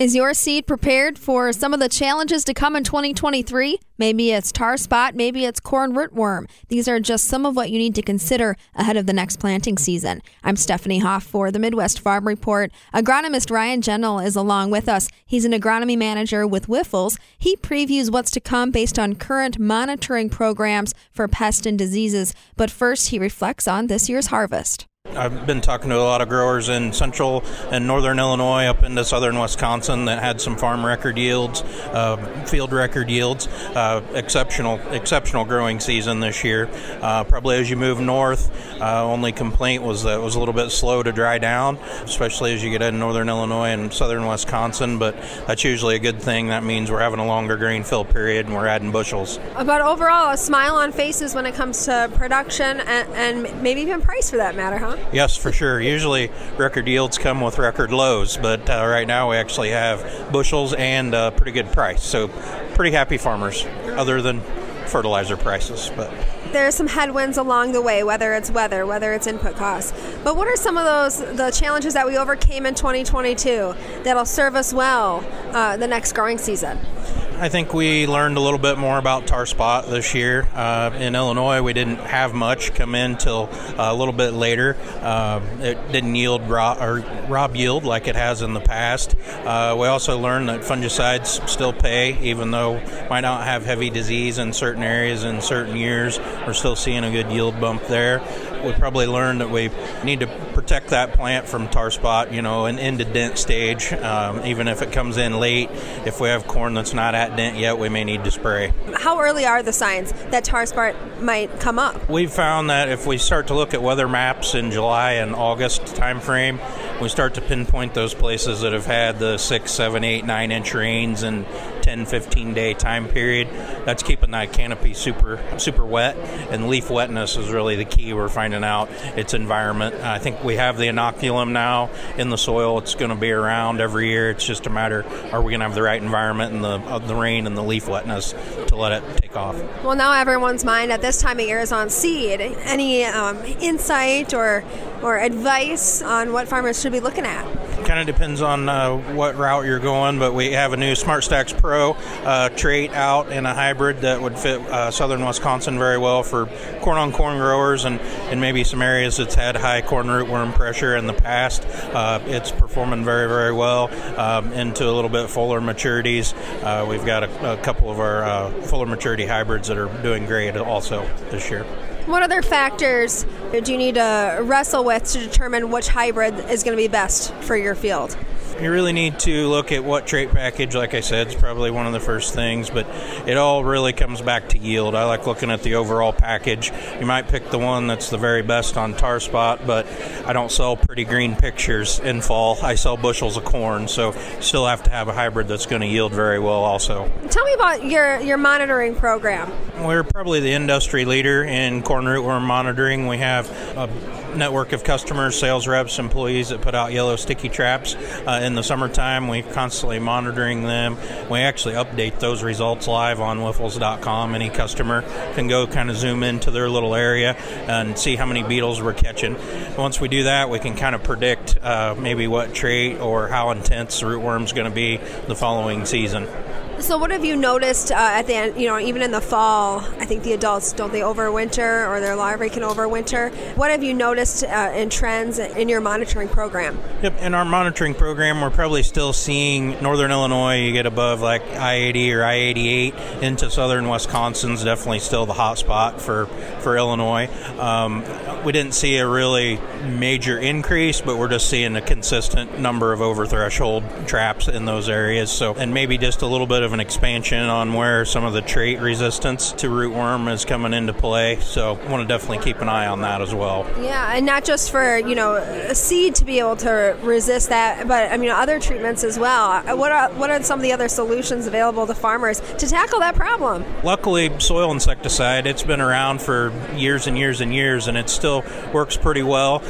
Is your seed prepared for some of the challenges to come in 2023? Maybe it's tar spot, maybe it's corn rootworm. These are just some of what you need to consider ahead of the next planting season. I'm Stephanie Hoff for the Midwest Farm Report. Agronomist Ryan Gentle is along with us. He's an agronomy manager with Wyffels. He previews what's to come based on current monitoring programs for pests and diseases. But first, he reflects on this year's harvest. I've been talking to a lot of growers in central and northern Illinois up into southern Wisconsin that had some farm record yields, field record yields, exceptional growing season this year. Probably as you move north, only complaint was that it was a little bit slow to dry down, especially as you get in northern Illinois and southern Wisconsin, but that's usually a good thing. That means we're having a longer grain fill period and we're adding bushels. But overall, a smile on faces when it comes to production and maybe even price for that matter, huh? Yes, for sure. Usually record yields come with record lows, but right now we actually have bushels and a pretty good price. So pretty happy farmers, other than fertilizer prices. But there are some headwinds along the way, whether it's weather, whether it's input costs. But what are some of the challenges that we overcame in 2022 that'll serve us well the next growing season? I think we learned a little bit more about tar spot this year. In Illinois, we didn't have much come in till a little bit later. It didn't yield rob yield like it has in the past. We also learned that fungicides still pay, even though might not have heavy disease in certain areas in certain years. We're still seeing a good yield bump there. We probably learned that we need to protect that plant from tar spot, an into dent stage, even if it comes in late. If we have corn that's not at dent yet, we may need to spray. How early are the signs that tar spot might come up? We've found that if we start to look at weather maps in July and August time frame, we start to pinpoint those places that have had the 6, 7, 8, 9-inch rains and 10, 15-day time period. That's keeping that canopy super wet, and leaf wetness is really the key. We're finding out its environment. I think we have the inoculum now in the soil. It's going to be around every year. It's just a matter, are we going to have the right environment and the rain and the leaf wetness to let it take off? Well, now everyone's mind at this time of year is on seed. Any insight or advice on what farmers should be looking at? Kind of depends on what route you're going, but we have a new SmartStax Pro trait out in a hybrid that would fit southern Wisconsin very well for corn-on-corn growers and maybe some areas that's had high corn rootworm pressure in the past. It's performing very, very well into a little bit fuller maturities. We've got a couple of our fuller maturity hybrids that are doing great also this year. What other factors do you need to wrestle with to determine which hybrid is going to be best for your field? You really need to look at what trait package, like I said, is probably one of the first things, but it all really comes back to yield. I like looking at the overall package. You might pick the one that's the very best on tar spot, but I don't sell pretty green pictures in fall. I sell bushels of corn, so still have to have a hybrid that's going to yield very well also. Tell me about your monitoring program. We're probably the industry leader in corn rootworm monitoring. We have a network of customers, sales reps, employees that put out yellow sticky traps. In the summertime, we're constantly monitoring them. We actually update those results live on wyffels.com. Any customer can go kind of zoom into their little area and see how many beetles we're catching. Once we do that, we can kind of predict maybe what trait or how intense the rootworm's going to be the following season. So what have you noticed at the end, even in the fall? I think the adults, don't they overwinter, or their larvae can overwinter? What have you noticed in trends in your monitoring program? Yep, in our monitoring program, we're probably still seeing northern Illinois, you get above like I-80 or I-88 into southern Wisconsin's definitely still the hot spot for Illinois. We didn't see a really major increase, but we're just seeing a consistent number of over threshold traps in those areas. So, and maybe just a little bit of an expansion on where some of the trait resistance to rootworm is coming into play. So I want to definitely keep an eye on that as well. Yeah, and not just for, you know, a seed to be able to resist that, but I mean other treatments as well. What are some of the other solutions available to farmers to tackle that problem? Luckily, soil insecticide, it's been around for years and years and years, and it still works pretty well.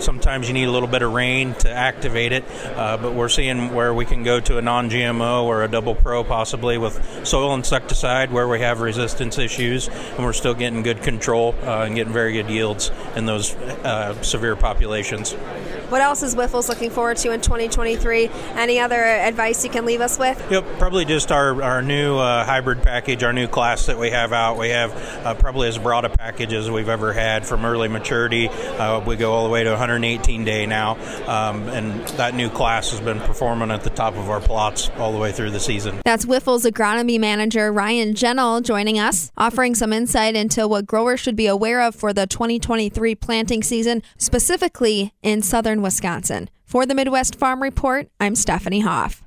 Sometimes you need a little bit of rain to activate it, but we're seeing where we can go to a non-GMO or a double pro possibly with soil insecticide where we have resistance issues, and we're still getting good control and getting very good yields in those severe populations. What else is Wyffels looking forward to in 2023? Any other advice you can leave us with? Yep, probably just our new hybrid package, our new class that we have out. We have probably as broad a package as we've ever had, from early maturity. We go all the way to 118-day now, and that new class has been performing at the top of our plots all the way through the season. That's Wyffels Agronomy Manager Ryan Gentle joining us, offering some insight into what growers should be aware of for the 2023 planting season, specifically in southern Wisconsin. For the Midwest Farm Report, I'm Stephanie Hoff.